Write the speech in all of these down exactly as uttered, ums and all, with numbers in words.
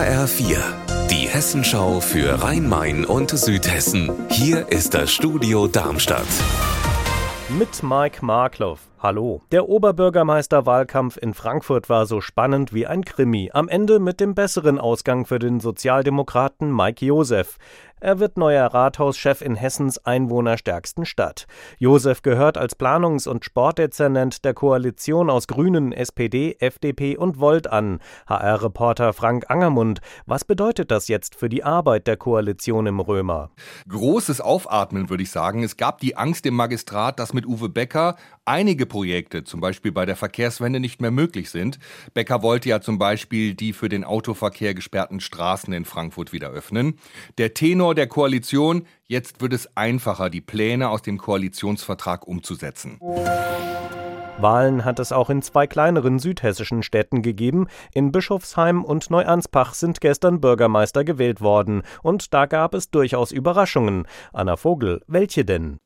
H R vier, die Hessenschau für Rhein-Main und Südhessen. Hier ist das Studio Darmstadt. Mit Mike Markloff. Hallo. Der Oberbürgermeisterwahlkampf in Frankfurt war so spannend wie ein Krimi. Am Ende mit dem besseren Ausgang für den Sozialdemokraten Mike Josef. Er wird neuer Rathauschef in Hessens einwohnerstärksten Stadt. Josef gehört als Planungs- und Sportdezernent der Koalition aus Grünen, S P D, F D P und Volt an. H R-Reporter Frank Angermund. Was bedeutet das jetzt für die Arbeit der Koalition im Römer? Großes Aufatmen, würde ich sagen. Es gab die Angst im Magistrat, dass mit Uwe Becker einige Projekte, zum Beispiel bei der Verkehrswende, nicht mehr möglich sind. Becker wollte ja zum Beispiel die für den Autoverkehr gesperrten Straßen in Frankfurt wieder öffnen. Der Tenor der Koalition: jetzt wird es einfacher, die Pläne aus dem Koalitionsvertrag umzusetzen. Wahlen hat es auch in zwei kleineren südhessischen Städten gegeben. In Bischofsheim und Neuanspach sind gestern Bürgermeister gewählt worden. Und da gab es durchaus Überraschungen. Anna Vogel, welche denn?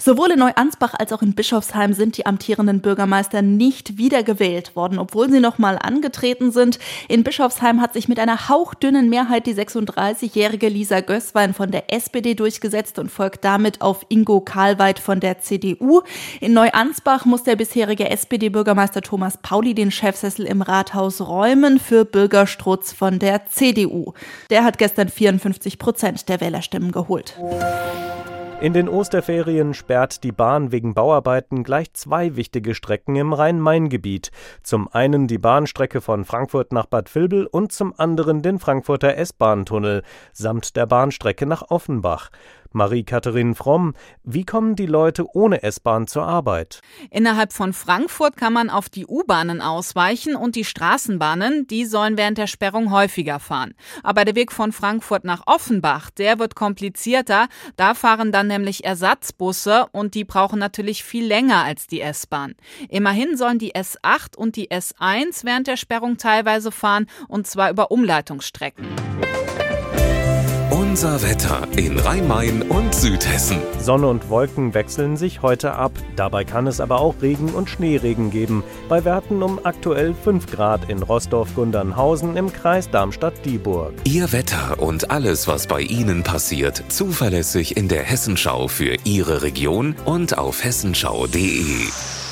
Sowohl in Neuansbach als auch in Bischofsheim sind die amtierenden Bürgermeister nicht wiedergewählt worden, obwohl sie nochmal angetreten sind. In Bischofsheim hat sich mit einer hauchdünnen Mehrheit die sechsunddreißigjährige Lisa Gößwein von der S P D durchgesetzt und folgt damit auf Ingo Karlweid von der C D U. In Neuansbach muss der bisherige S P D-Bürgermeister Thomas Pauli den Chefsessel im Rathaus räumen für Bürger Strutz von der C D U. Der hat gestern vierundfünfzig Prozent der Wählerstimmen geholt. In den Osterferien sperrt die Bahn wegen Bauarbeiten gleich zwei wichtige Strecken im Rhein-Main-Gebiet. Zum einen die Bahnstrecke von Frankfurt nach Bad Vilbel und zum anderen den Frankfurter S-Bahn-Tunnel samt der Bahnstrecke nach Offenbach. Marie-Catherine Fromm, wie kommen die Leute ohne S-Bahn zur Arbeit? Innerhalb von Frankfurt kann man auf die U-Bahnen ausweichen und die Straßenbahnen, die sollen während der Sperrung häufiger fahren. Aber der Weg von Frankfurt nach Offenbach, der wird komplizierter. Da fahren dann nämlich Ersatzbusse und die brauchen natürlich viel länger als die S-Bahn. Immerhin sollen die S acht und die S eins während der Sperrung teilweise fahren, und zwar über Umleitungsstrecken. Unser Wetter in Rhein-Main und Südhessen. Sonne und Wolken wechseln sich heute ab. Dabei kann es aber auch Regen und Schneeregen geben. Bei Werten um aktuell fünf Grad in Roßdorf-Gundernhausen im Kreis Darmstadt-Dieburg. Ihr Wetter und alles, was bei Ihnen passiert, zuverlässig in der Hessenschau für Ihre Region und auf hessenschau punkt de.